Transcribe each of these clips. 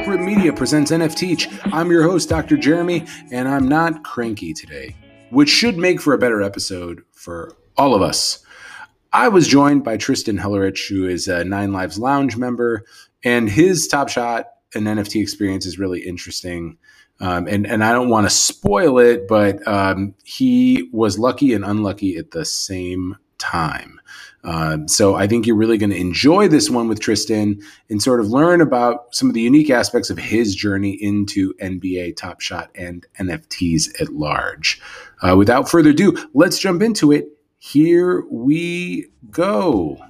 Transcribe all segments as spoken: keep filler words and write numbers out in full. Pack Rip Media presents N F Teach. I'm your host, Doctor Jeremy, and I'm not cranky today, which should make for a better episode for all of us. I was joined by Tristan Hillerich, who is a Nine Lives Lounge member, and his Top Shot and N F T experience is really interesting. Um, and, and I don't want to spoil it, but um, he was lucky and unlucky at the same time. Um, so I think you're really going to enjoy this one with Tristan and sort of learn about some of the unique aspects of his journey into N B A Top Shot and N F Ts at large. Uh, without further ado, let's jump into it. Here we go.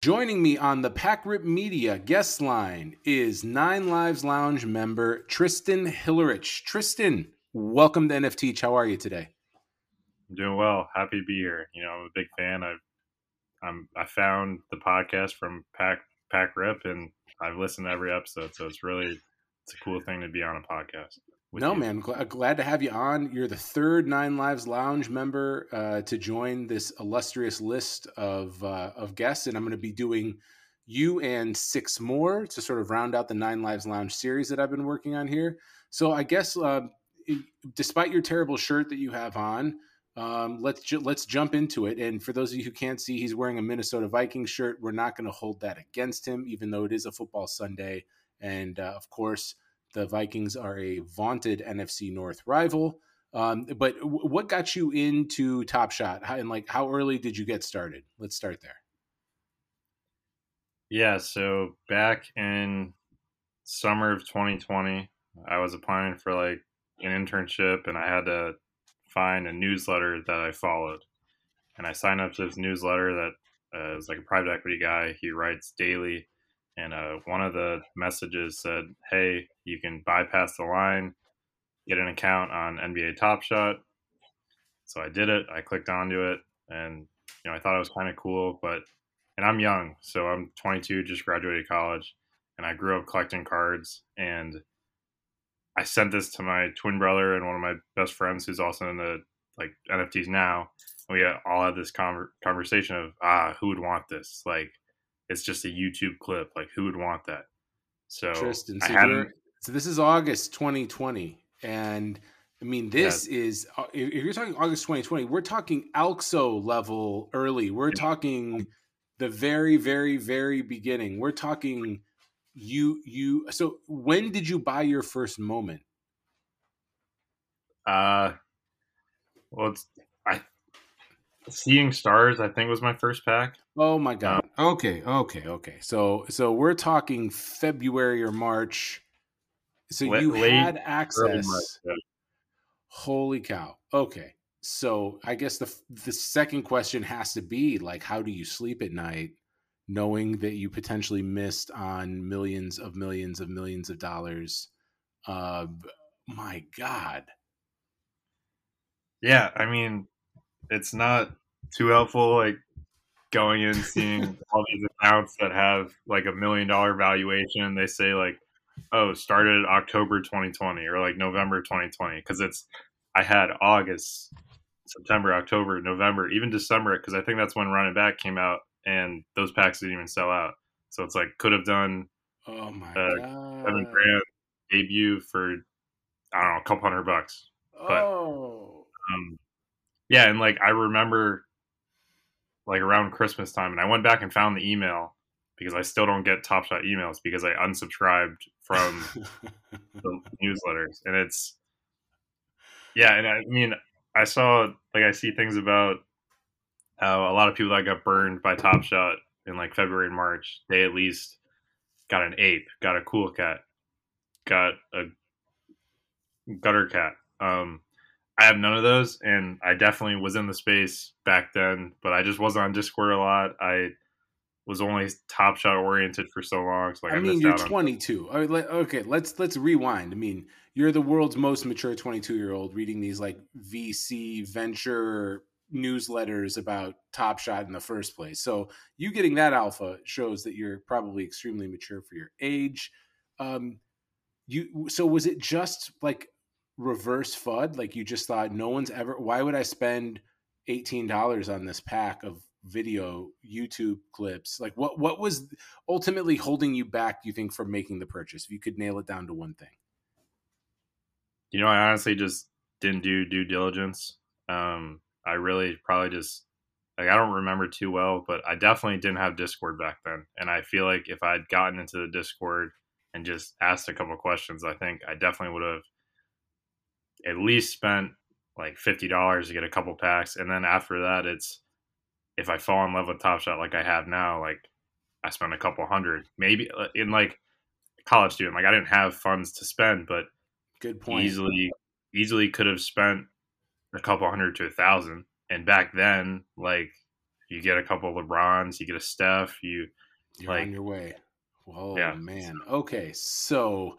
Joining me on the Pack Rip Media guest line is Nine Lives Lounge member Tristan Hillerich. Tristan, welcome to N F T. How are you today? I'm doing well. Happy to be here. You know, I'm a big fan. I I'm I found the podcast from Pack Pack Rip, and I've listened to every episode. So it's really it's a cool thing to be on a podcast. No, you. man. Gl- glad to have you on. You're the third Nine Lives Lounge member uh, to join this illustrious list of uh, of guests. And I'm going to be doing you and six more to sort of round out the Nine Lives Lounge series that I've been working on here. So I guess uh, it, despite your terrible shirt that you have on, um, let's, ju- let's jump into it. And for those of you who can't see, he's wearing a Minnesota Vikings shirt. We're not going to hold that against him, even though it is a football Sunday. And uh, of course, the Vikings are a vaunted N F C North rival. Um, but w- what got you into Top Shot? How, and like, how early did you get started? Let's start there. Yeah. So back in summer of twenty twenty, I was applying for like an internship, and I had to find a newsletter that I followed. And I signed up to this newsletter that uh, is like a private equity guy. He writes daily. And uh, one of the messages said, hey, you can bypass the line, get an account on N B A Top Shot. So I did it. I clicked onto it, and you know, I thought it was kind of cool. But and I'm young, so I'm twenty-two, just graduated college, and I grew up collecting cards. And I sent this to my twin brother and one of my best friends, who's also into like N F Ts now. And we all had this con- conversation of ah, who would want this? Like, it's just a YouTube clip. Like, who would want that? So, Tristan, so, I hadn't... so this is August twenty twenty. And I mean, this yeah. is, if you're talking August twenty twenty, we're talking Alxo level early. We're yeah. talking the very, very, very beginning. We're talking you, you. So when did you buy your first moment? Uh, well, it's, I, Seeing Stars, I think, was my first pack. Oh my god! Um, okay, okay, okay. So, so we're talking February or March. So late, you had access. March, yeah. Holy cow! Okay, so I guess the the second question has to be like, how do you sleep at night, knowing that you potentially missed on millions of millions of millions of dollars? Uh, my god. Yeah, I mean, it's not too helpful, like going in seeing all these accounts that have like a million dollar valuation. They say like, oh, started October twenty twenty or like November twenty twenty, because it's I had August, September, October, November, even December, because I think that's when Running Back came out, and those packs didn't even sell out. So it's like, could have done oh my uh, God. seven grand debut for, I don't know, a couple hundred bucks. But, oh. Um, Yeah, and like I remember like around Christmas time, and I went back and found the email, because I still don't get Top Shot emails because I unsubscribed from the newsletters. And it's yeah, and I mean I saw like I see things about how a lot of people that got burned by Top Shot in like February and March, they at least got an ape, got a cool cat, got a gutter cat. Um I have none of those, and I definitely was in the space back then, but I just wasn't on Discord a lot. I was only Top Shot oriented for so long. So like, I, I mean, you're twenty-two. On- okay, let's let's rewind. I mean, you're the world's most mature twenty-two-year-old reading these like V C venture newsletters about Top Shot in the first place. So you getting that alpha shows that you're probably extremely mature for your age. Um, you so was it just like reverse F U D? Like you just thought no one's ever, why would I spend eighteen dollars on this pack of video YouTube clips? Like what, what was ultimately holding you back, do you think, from making the purchase? If you could nail it down to one thing. You know, I honestly just didn't do due diligence. Um, I really probably just, like, I don't remember too well, but I definitely didn't have Discord back then. And I feel like if I'd gotten into the Discord and just asked a couple of questions, I think I definitely would have at least spent like fifty dollars to get a couple packs. And then after that, it's, if I fall in love with Top Shot like I have now, like I spent a couple hundred, maybe in like college student, like I didn't have funds to spend, but good point. Easily, easily could have spent a couple hundred to a thousand. And back then, like you get a couple of LeBrons, you get a Steph, you you're like, on your way. Whoa, yeah. Man. Okay. So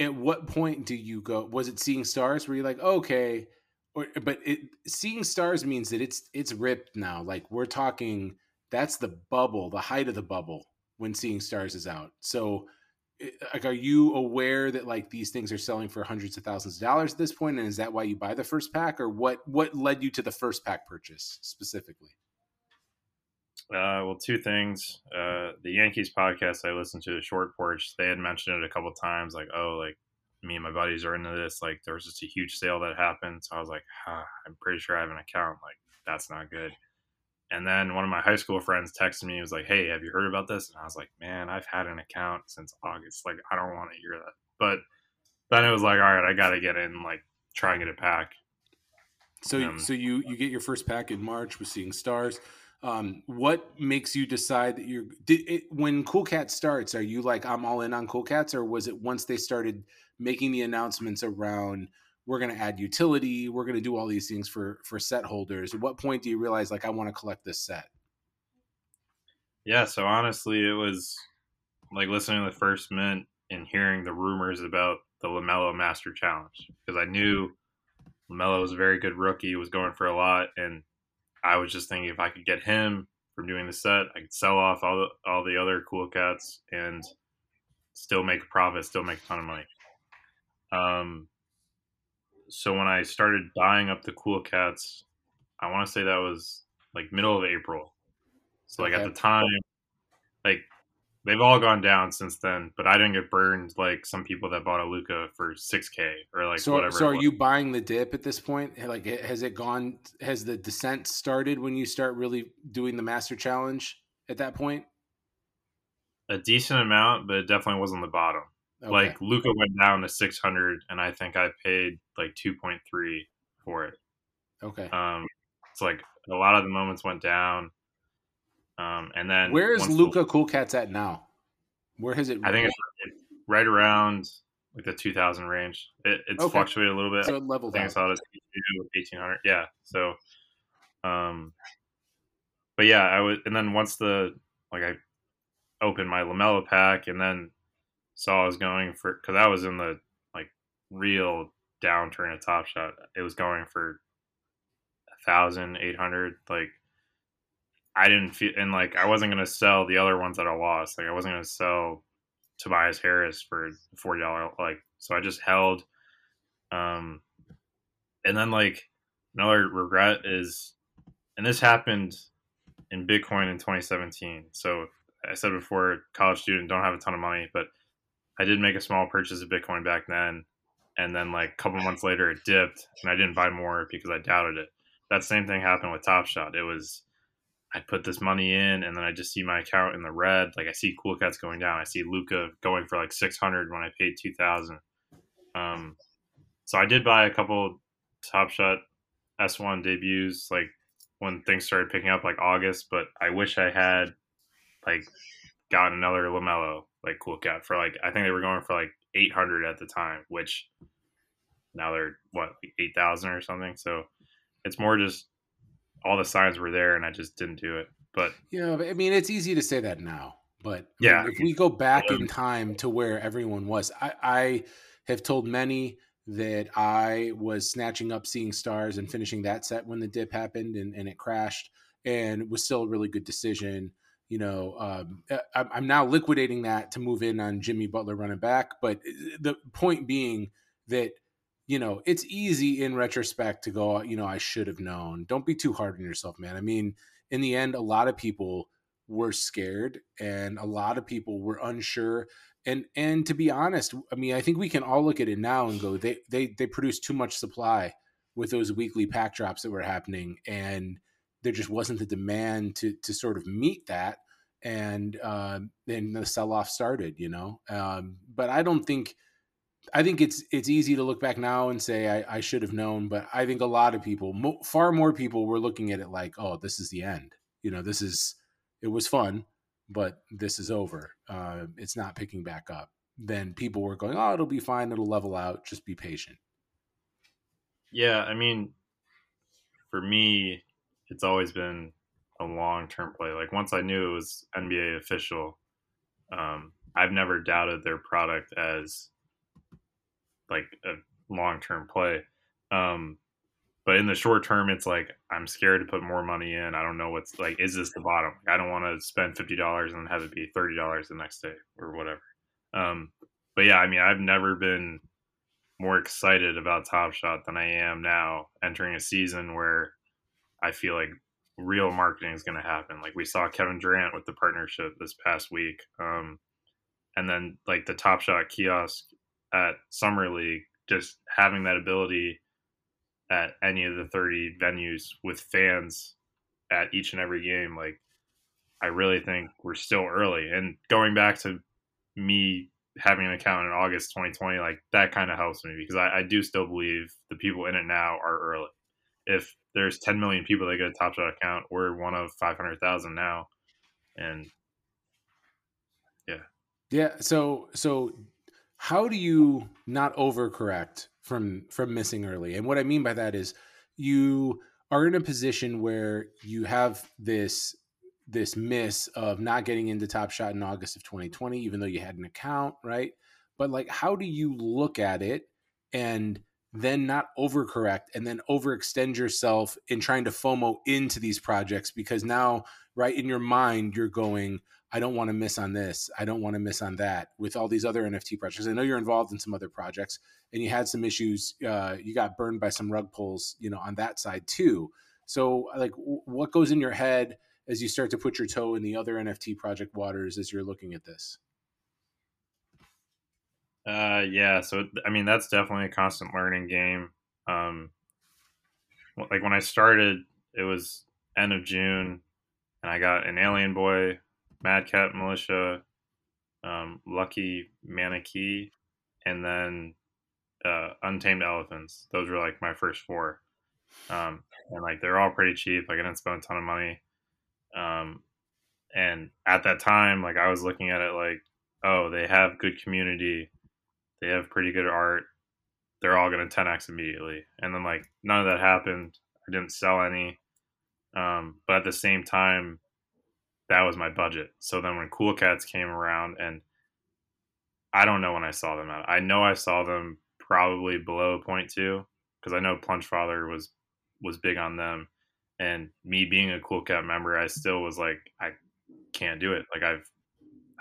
at what point do you go? Was it Seeing Stars where you're like, okay, or, but it, Seeing Stars means that it's, it's ripped now. Like we're talking, that's the bubble, the height of the bubble when Seeing Stars is out. So like, are you aware that like these things are selling for hundreds of thousands of dollars at this point? And is that why you buy the first pack, or what, what led you to the first pack purchase specifically? Uh, well, two things. Uh, the Yankees podcast I listened to, The Short Porch, they had mentioned it a couple times, like, oh, like me and my buddies are into this. Like there was just a huge sale that happened. So I was like, ah, I'm pretty sure I have an account. Like that's not good. And then one of my high school friends texted me. He was like, hey, have you heard about this? And I was like, man, I've had an account since August. Like, I don't want to hear that. But then it was like, all right, I got to get in and like try and get a pack. So um, so you, you get your first pack in March with Seeing Stars. Um, what makes you decide that you're did it, when Cool Cats starts, are you like, I'm all in on Cool Cats? Or was it once they started making the announcements around, we're going to add utility, we're going to do all these things for, for set holders, at what point do you realize, like, I want to collect this set? Yeah. So honestly, it was like listening to the first mint and hearing the rumors about the LaMelo Master Challenge. Cause I knew LaMelo was a very good rookie, was going for a lot. And I was just thinking if I could get him from doing the set, I could sell off all the, all the other Cool Cats and still make a profit, still make a ton of money. Um, So when I started buying up the Cool Cats, I want to say that was like middle of April. So like okay. At the time, like they've all gone down since then, but I didn't get burned like some people that bought a Luca for six K or like so, whatever. So are you buying the dip at this point? Like has it gone, has the descent started when you start really doing the Master Challenge at that point? A decent amount, but it definitely wasn't the bottom. Okay. Like Luca went down to six hundred and I think I paid like two point three for it. Okay. Um, it's like a lot of the moments went down. Um, and then where is Luca Cool Cats at now? Where has it? I think it's right around like the two thousand range. It, it's okay. Fluctuated a little bit. So it leveled out. I think I saw it as eighteen hundred. Yeah. So, um, but yeah, I was, and then once the, like I opened my LaMelo pack and then saw I was going for, because I was in the like real downturn of Top Shot. It was going for one thousand eight hundred. Like I didn't feel, and like I wasn't going to sell the other ones that I lost. Like I wasn't going to sell Tobias Harris for forty dollars. Like, so I just held. Um, and then like another regret is, and this happened in Bitcoin in twenty seventeen. So I said before, college student, don't have a ton of money, but I did make a small purchase of Bitcoin back then, and then like a couple months later it dipped, and I didn't buy more because I doubted it. That same thing happened with Top Shot. It was, I put this money in, and then I just see my account in the red. Like I see Cool Cats going down. I see Luca going for like six hundred when I paid two thousand. Um, so I did buy a couple Top Shot S one debuts, like when things started picking up, like August. But I wish I had like gotten another LaMelo. Like Cool Cat for like, I think they were going for like eight hundred at the time, which now they're what, like eight thousand or something. So it's more just all the signs were there and I just didn't do it. But yeah, I mean, it's easy to say that now, but yeah, I mean, if we go back yeah. in time to where everyone was, I, I have told many that I was snatching up Seeing Stars and finishing that set when the dip happened and, and it crashed, and was still a really good decision. You know, um, I'm now liquidating that to move in on Jimmy Butler running back. But the point being that you know, it's easy in retrospect to go, you know, I should have known. Don't be too hard on yourself, man. I mean, in the end, a lot of people were scared and a lot of people were unsure. And and to be honest, I mean, I think we can all look at it now and go, they they they produced too much supply with those weekly pack drops that were happening. And there just wasn't the demand to to sort of meet that. And uh, then the sell-off started, you know. Um, but I don't think – I think it's it's easy to look back now and say I, I should have known. But I think a lot of people, mo- far more people were looking at it like, oh, this is the end. You know, this is – it was fun, but this is over. Uh, it's not picking back up. Then people were going, oh, it'll be fine. It'll level out. Just be patient. Yeah, I mean, for me, it's always been – a long-term play. Like once I knew it was N B A official, um, I've never doubted their product as like a long-term play. Um, but in the short term, it's like, I'm scared to put more money in. I don't know what's like, is this the bottom? I don't want to spend fifty dollars and have it be thirty dollars the next day or whatever. Um, but yeah, I mean, I've never been more excited about Top Shot than I am now entering a season where I feel like real marketing is going to happen. Like we saw Kevin Durant with the partnership this past week. Um, and then like the Top Shot kiosk at Summer League, just having that ability at any of the thirty venues with fans at each and every game. Like I really think we're still early, and going back to me having an account in August twenty twenty, like that kind of helps me because I, I do still believe the people in it now are early. If there's ten million people that get a Top Shot account, we're one of five hundred thousand now. And yeah. Yeah. So, so how do you not overcorrect from, from missing early? And what I mean by that is you are in a position where you have this, this miss of not getting into Top Shot in August of twenty twenty, even though you had an account, right? But like, how do you look at it and then not overcorrect and then overextend yourself in trying to FOMO into these projects? Because now, right in your mind, you're going, I don't want to miss on this. I don't want to miss on that with all these other N F T projects. I know you're involved in some other projects and you had some issues. Uh, you got burned by some rug pulls, you know, on that side too. So like what goes in your head as you start to put your toe in the other N F T project waters as you're looking at this? Uh, yeah. So, I mean, that's definitely a constant learning game. Um, like when I started, it was end of June and I got an Alien Boy, Mad Cat Militia, um, Lucky Manakee, and then, uh, Untamed Elephants. Those were like my first four. Um, and like, they're all pretty cheap. Like I didn't spend a ton of money. Um, and at that time, like I was looking at it like, oh, they have good community. They have pretty good art. They're all going to ten X immediately. And then, like, none of that happened. I didn't sell any. Um, but at the same time, that was my budget. So then when Cool Cats came around, and I don't know when I saw them at. I know I saw them probably below zero point two because I know Plungefather was, was big on them. And me being a Cool Cat member, I still was like, I can't do it. Like, I've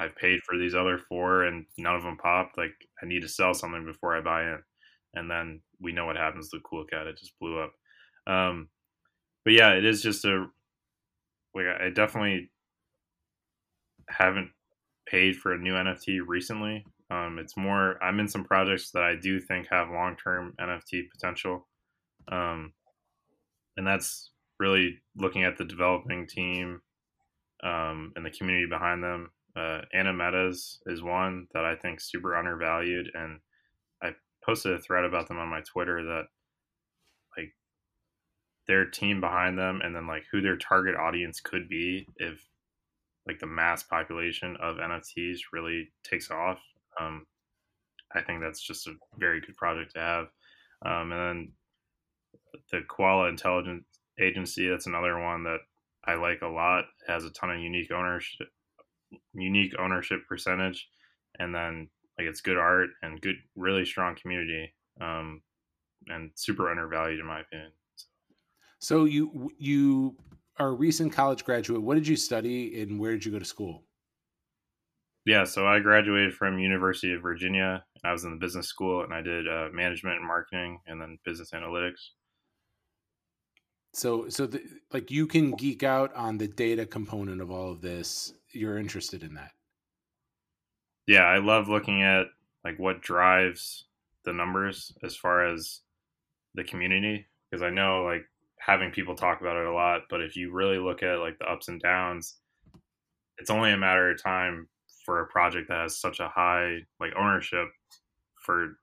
I've paid for these other four and none of them popped. Like I need to sell something before I buy in. And then we know what happens to Cool Cat. It just blew up. Um, but yeah, it is just a, like, I definitely haven't paid for a new N F T recently. Um, it's more, I'm in some projects that I do think have long-term N F T potential. Um, and that's really looking at the developing team um, and the community behind them. Uh, Animetas is one that I think super undervalued, and I posted a thread about them on my Twitter that like their team behind them and then like who their target audience could be if like the mass population of N F Ts really takes off. Um, I think that's just a very good project to have. Um, and then the Koala Intelligence Agency, that's another one that I like a lot. It has a ton of unique ownership. unique ownership percentage, and then like it's good art and good, really strong community, um and super undervalued in my opinion. So you you are a recent college graduate. What did you study and where did you go to school? Yeah, so I graduated from University of Virginia I was in the business school, and I did uh, management and marketing, and then business analytics. So, so the, like you can geek out on the data component of all of this. You're interested in that. Yeah, I love looking at like what drives the numbers as far as the community, because I know like having people talk about it a lot, but if you really look at like the ups and downs, it's only a matter of time for a project that has such a high like ownership for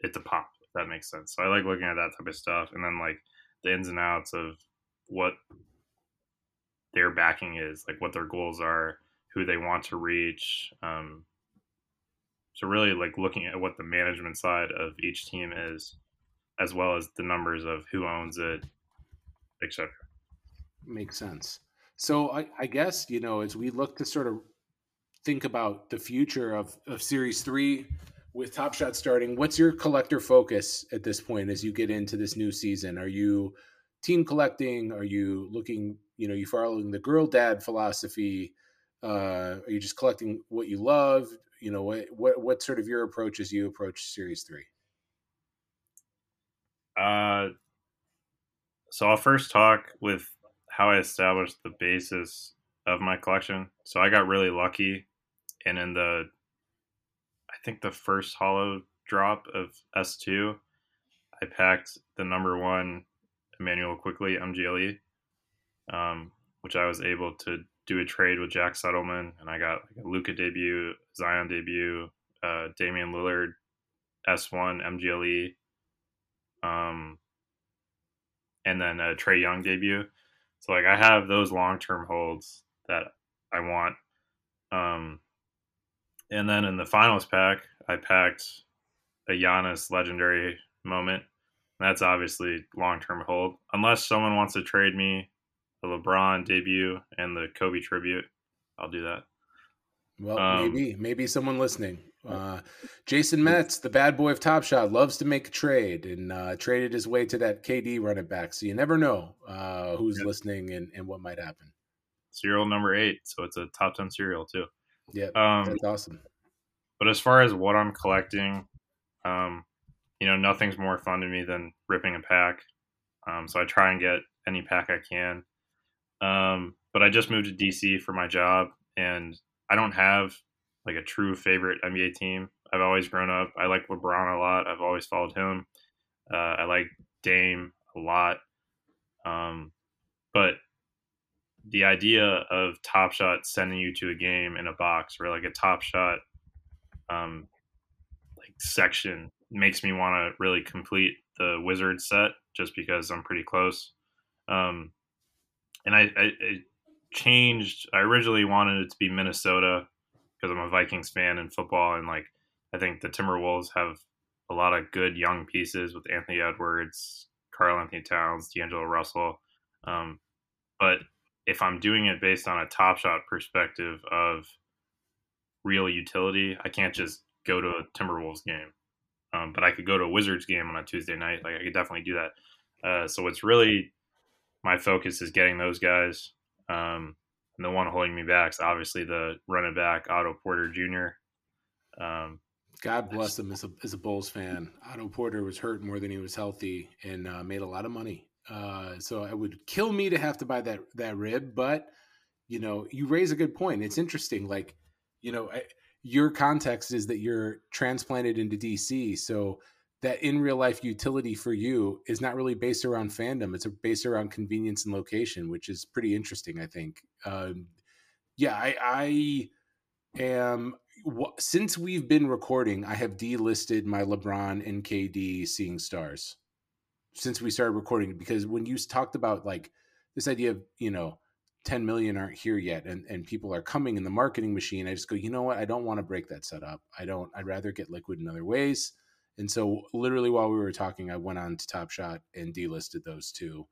it to pop, if that makes sense. So I like looking at that type of stuff, and then like the ins and outs of what their backing is, like what their goals are, who they want to reach. Um, so really like looking at what the management side of each team is, as well as the numbers of who owns it, et cetera. Makes sense. So I, I guess, you know, as we look to sort of think about the future of, of Series three with Top Shot starting, what's your collector focus at this point as you get into this new season? Are you team collecting? Are you looking, you know, you following the girl dad philosophy? Uh, are you just collecting what you love? You know, what, what, what sort of your approach as you approach Series three? Uh, so I'll first talk with how I established the basis of my collection. So I got really lucky, and in the, I think the first holo drop of S two, I packed the number one Emmanuel Quickly M G L E, um, which I was able to do a trade with Jack Settleman, and I got like a Luka debut, Zion debut, uh, Damian Lillard S one M G L E, um, and then a Trae Young debut. So like I have those long-term holds that I want. Um, and then in the finals pack, I packed a Giannis legendary moment. That's obviously long-term hold, unless someone wants to trade me the LeBron debut and the Kobe tribute. I'll do that. Well, um, maybe, maybe someone listening. Uh, Jason Metz, the bad boy of Top Shot, loves to make a trade and uh, traded his way to that K D running back. So you never know uh, who's yeah. listening and, and what might happen. Serial number eight. So it's a top ten serial too. Yeah. Um, that's awesome. But as far as what I'm collecting, um, you know, nothing's more fun to me than ripping a pack. Um, so I try and get any pack I can. Um, but I just moved to D C for my job, and I don't have like a true favorite N B A team. I've always grown up. I like LeBron a lot. I've always followed him. Uh, I like Dame a lot. Um, but the idea of Top Shot sending you to a game in a box, or like a Top Shot um, like section, makes me want to really complete the Wizard set, just because I'm pretty close. Um, and I, I it changed. I originally wanted it to be Minnesota, because I'm a Vikings fan in football, and like I think the Timberwolves have a lot of good young pieces with Anthony Edwards, Carl Anthony Towns, D'Angelo Russell. Um, but if I'm doing it based on a Top Shot perspective of real utility, I can't just go to a Timberwolves game. Um, but I could go to a Wizards game on a Tuesday night. Like I could definitely do that. Uh, so it's really my focus is getting those guys. Um, And the one holding me back is obviously the running back, Otto Porter Junior Um, God bless him as a, as a Bulls fan. Otto Porter was hurt more than he was healthy, and uh, made a lot of money. Uh, so it would kill me to have to buy that that rib. But, you know, you raise a good point. It's interesting. Like, you know, I, your context is that you're transplanted into D C. So that in real life utility for you is not really based around fandom. It's based around convenience and location, which is pretty interesting, I think. Um, yeah, I, I am. W- since we've been recording, I have delisted my LeBron and K D seeing stars since we started recording, because when you talked about like this idea of, you know, ten million aren't here yet, and, and people are coming in the marketing machine, I just go, you know what? I don't want to break that setup. I don't, I'd rather get liquid in other ways. And so literally while we were talking, I went on to Top Shot and delisted those two.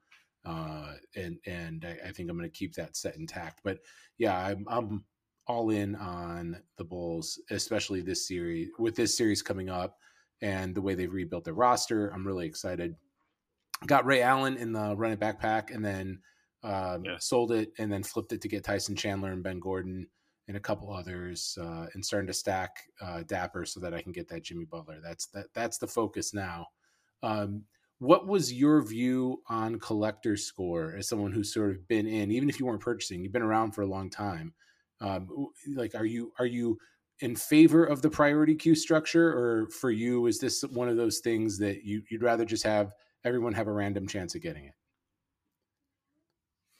Uh, and and I, I think I'm going to keep that set intact. But yeah, I'm, I'm all in on the Bulls, especially this series, with this series coming up and the way they've rebuilt their roster. I'm really excited. Got Ray Allen in the running back pack, and then um, yeah. sold it and then flipped it to get Tyson Chandler and Ben Gordon. and a couple others, uh, and starting to stack uh, Dapper so that I can get that Jimmy Butler. That's that. That's the focus now. Um, what was your view on Collector Score as someone who's sort of been in, even if you weren't purchasing, you've been around for a long time. Um, like, are you are you in favor of the priority queue structure, or for you, is this one of those things that you, you'd rather just have everyone have a random chance of getting it?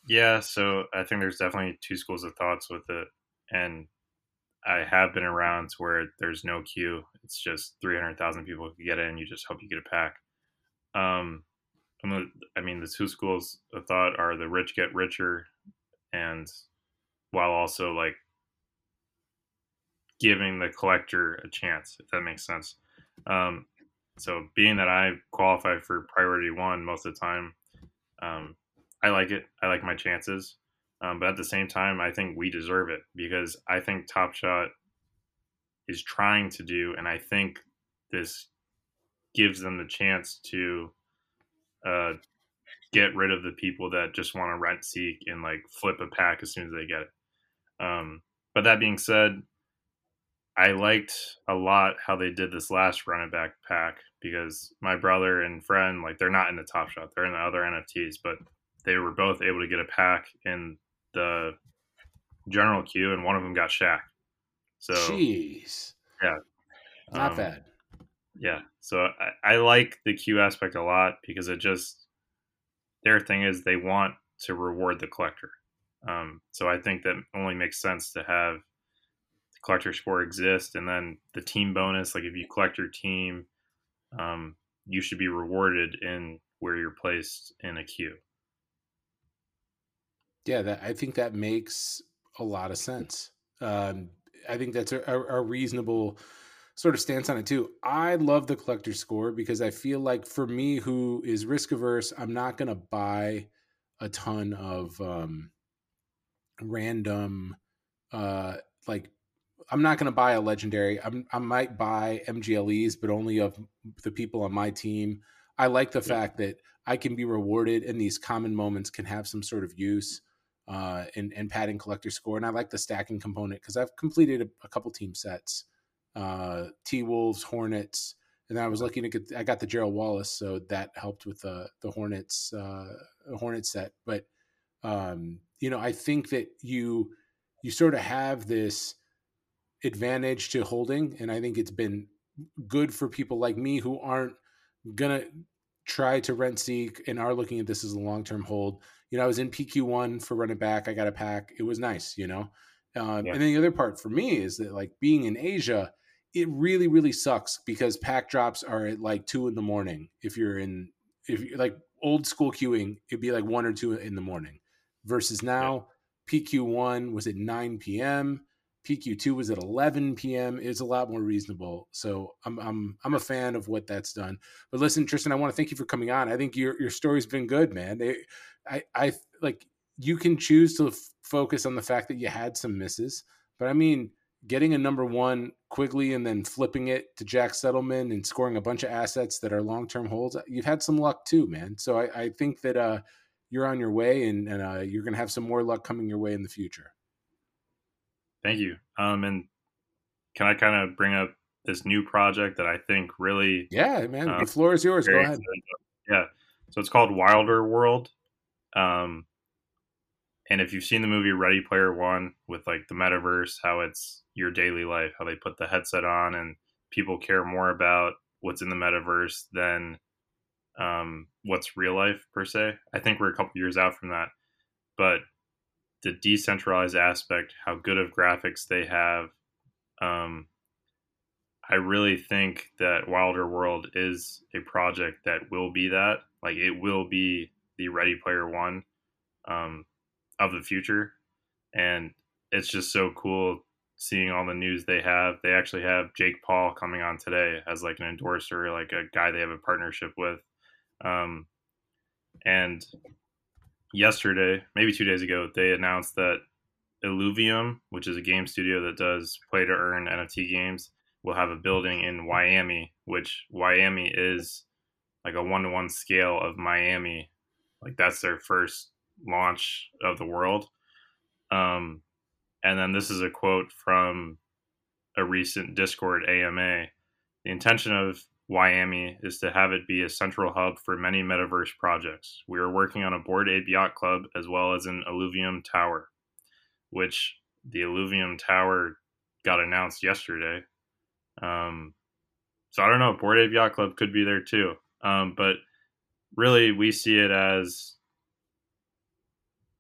Yeah, so I think there's definitely two schools of thoughts with it. And I have been around to where there's no queue. It's just three hundred thousand people can get in. You just hope you get a pack. Um, I mean, the two schools of thought are the rich get richer, and while also like giving the collector a chance, if that makes sense. Um, so being that I qualify for priority one most of the time, um, I like it. I like my chances. Um, but at the same time, I think we deserve it, because I think Top Shot is trying to do, and I think this gives them the chance to uh, get rid of the people that just want to rent seek and like flip a pack as soon as they get it. Um, but that being said, I liked a lot how they did this last run it back pack, because my brother and friend, like, they're not in the Top Shot, they're in the other N F Ts, but they were both able to get a pack in the general queue, and one of them got Shaq. So, jeez, yeah, not um, bad. Yeah, so I, I like the queue aspect a lot, because it just, their thing is they want to reward the collector. Um, so I think that only makes sense to have the collector score exist, and then the team bonus. Like, if you collect your team, um, you should be rewarded in where you're placed in a queue. Yeah, that, I think that makes a lot of sense. Um, I think that's a, a, a reasonable sort of stance on it too. I love the collector score, because I feel like for me, who is risk averse, I'm not going to buy a ton of um, random, uh, like I'm not going to buy a legendary. I'm, I might buy M G L Es, but only of the people on my team. I like the yeah. fact that I can be rewarded, and these common moments can have some sort of use. Uh, and, and padding collector score. And I like the stacking component, because I've completed a, a couple team sets, uh, T-Wolves, Hornets, and I was looking to get, I got the Gerald Wallace, so that helped with the, the Hornets, uh, Hornets set. But, um, you know, I think that you, you sort of have this advantage to holding, and I think it's been good for people like me who aren't going to try to rent seek and are looking at this as a long-term hold. You know, I was in P Q one for running back. I got a pack. It was nice, you know? Um, yeah. And then the other part for me is that, like, being in Asia, it really, really sucks, because pack drops are at like two in the morning. If you're in, if you're like old school queuing, it'd be like one or two in the morning versus now yeah. P Q one was at nine p.m. P Q two was at eleven p.m. It's a lot more reasonable. So I'm I'm I'm a fan of what that's done. But listen, Tristan, I want to thank you for coming on. I think your your story's been good, man. They, I I like you can choose to f- focus on the fact that you had some misses, but I mean, getting a number one quickly and then flipping it to Jack Settleman and scoring a bunch of assets that are long term holds, you've had some luck too, man. So I, I think that uh, you're on your way, and, and uh, you're gonna have some more luck coming your way in the future. Thank you. Um, and can I kind of bring up this new project that I think really? Yeah, man, um, the floor is yours. Go ahead. Yeah. So it's called Wilder World. Um, and if you've seen the movie Ready Player One, with like the metaverse, how it's your daily life, how they put the headset on and people care more about what's in the metaverse than um, what's real life per se. I think we're a couple years out from that, but the decentralized aspect, how good of graphics they have. Um, I really think that Wilder World is a project that will be that. Like, it will be the Ready Player One um, of the future. And it's just so cool seeing all the news they have. They actually have Jake Paul coming on today as like an endorser, like a guy they have a partnership with. Um, and yesterday, maybe two days ago, they announced that Illuvium, which is a game studio that does play-to-earn N F T games, will have a building in Wyoming, which Wyoming is like a one-to-one scale of Miami. Like, that's their first launch of the world. Um, And then this is a quote from a recent Discord A M A. The intention of Wyoming is to have it be a central hub for many metaverse projects. We are working on a Bored Ape Yacht Club as well as an Illuvium Tower, which the Illuvium Tower got announced yesterday. Um, so I don't know, Bored Ape Yacht Club could be there too. Um, but really, we see it as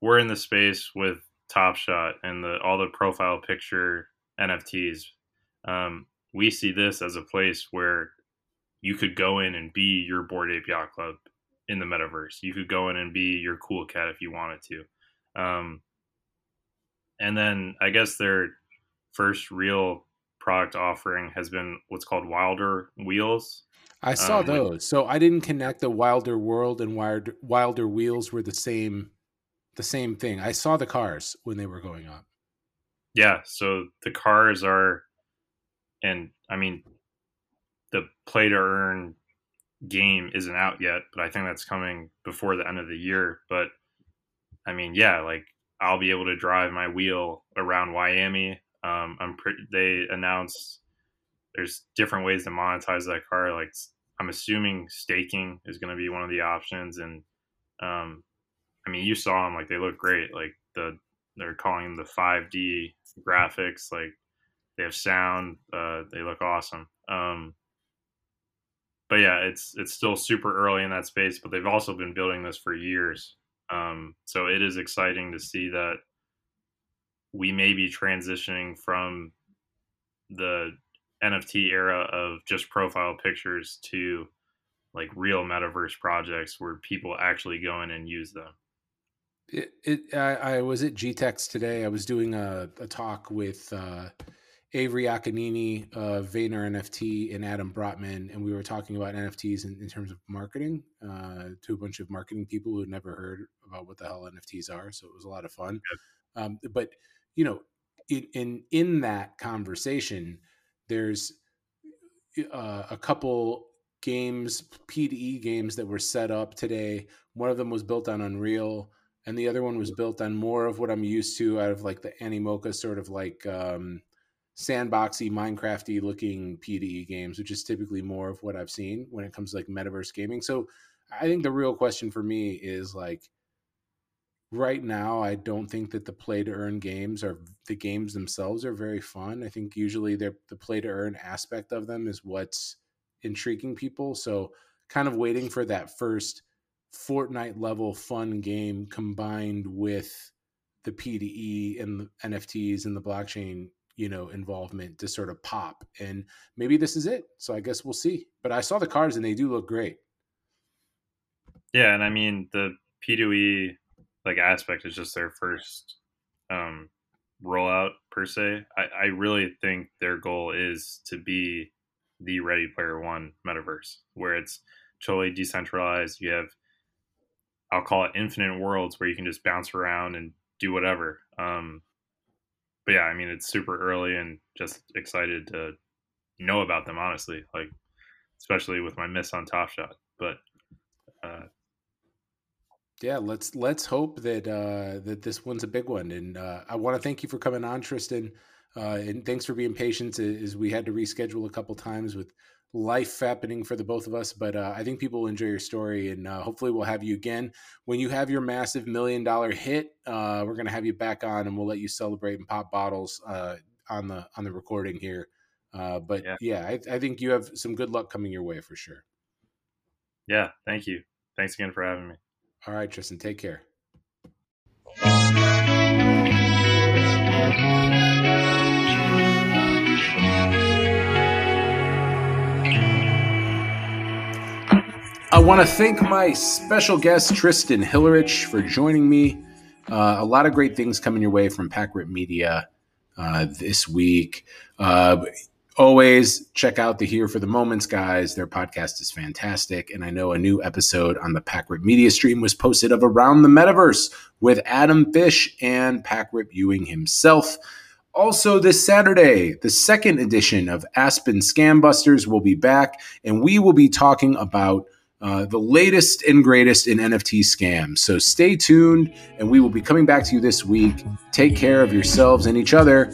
we're in the space with Top Shot and the, all the profile picture N F Ts. Um, we see this as a place where you could go in and be your Bored Ape Yacht Club in the metaverse. You could go in and be your Cool Cat if you wanted to. Um, and then I guess their first real product offering has been what's called Wilder Wheels. I saw um, those. Like, so I didn't connect the Wilder World and Wilder, Wilder Wheels were the same the same thing. I saw the cars when they were going up. Yeah, so the cars are, and I mean, the play to earn game isn't out yet, but I think that's coming before the end of the year. But I mean, yeah, like I'll be able to drive my wheel around Wyoming. Um, I'm pretty, they announced there's different ways to monetize that car. Like I'm assuming staking is going to be one of the options. And, um, I mean, you saw them, like they look great. Like the, they're calling them the five D graphics. Like they have sound, uh, they look awesome. Um, But yeah, it's it's still super early in that space, but they've also been building this for years. Um, so it is exciting to see that we may be transitioning from the N F T era of just profile pictures to like real metaverse projects where people actually go in and use them. It, it I, I was at GTEx today. I was doing a, a talk with Uh... Avery Acanini of Vayner N F T and Adam Brotman, and we were talking about N F Ts in, in terms of marketing uh, to a bunch of marketing people who had never heard about what the hell N F Ts are. So it was a lot of fun. Yep. Um, but, you know, in in, in that conversation, there's uh, a couple games, P D E games that were set up today. One of them was built on Unreal, and the other one was built on more of what I'm used to out of like the Animoca sort of like um, – sandboxy, Minecrafty looking P D E games, which is typically more of what I've seen when it comes to like metaverse gaming. So I think the real question for me is like right now, I don't think that the play to earn games are the games themselves are very fun. I think usually they're the play to earn aspect of them is what's intriguing people. So kind of waiting for that first Fortnite level fun game combined with the P D E and the N F Ts and the blockchain, you know, involvement to sort of pop, and maybe this is it. So I guess we'll see, but I saw the cars and they do look great. Yeah. And I mean the P two E like aspect is just their first um, rollout per se. I, I really think their goal is to be the Ready Player One metaverse where it's totally decentralized. You have, I'll call it infinite worlds where you can just bounce around and do whatever. Um, But yeah, I mean, it's super early and just excited to know about them, honestly, like, especially with my miss on Top Shot. But uh, yeah, let's let's hope that uh, that this one's a big one. And uh, I want to thank you for coming on, Tristan. Uh, and thanks for being patient as we had to reschedule a couple times with life happening for the both of us. But uh, I think people will enjoy your story, and uh, hopefully we'll have you again when you have your massive million dollar hit. Uh, we're going to have you back on, and we'll let you celebrate and pop bottles uh, on the on the recording here. Uh, but yeah, yeah I, I think you have some good luck coming your way for sure. Yeah, thank you. Thanks again for having me. All right, Tristan, take care. I want to thank my special guest, Tristan Hillerich, for joining me. Uh, a lot of great things coming your way from Pack Rip Media uh, this week. Uh, always check out the Here for the Moments guys. Their podcast is fantastic. And I know a new episode on the Pack Rip Media stream was posted of Around the Metaverse with Adam Fish and PackRip Ewing himself. Also this Saturday, the second edition of Aspen Scambusters will be back, and we will be talking about uh, the latest and greatest in N F T scams. So stay tuned, and we will be coming back to you this week. Take care of yourselves and each other.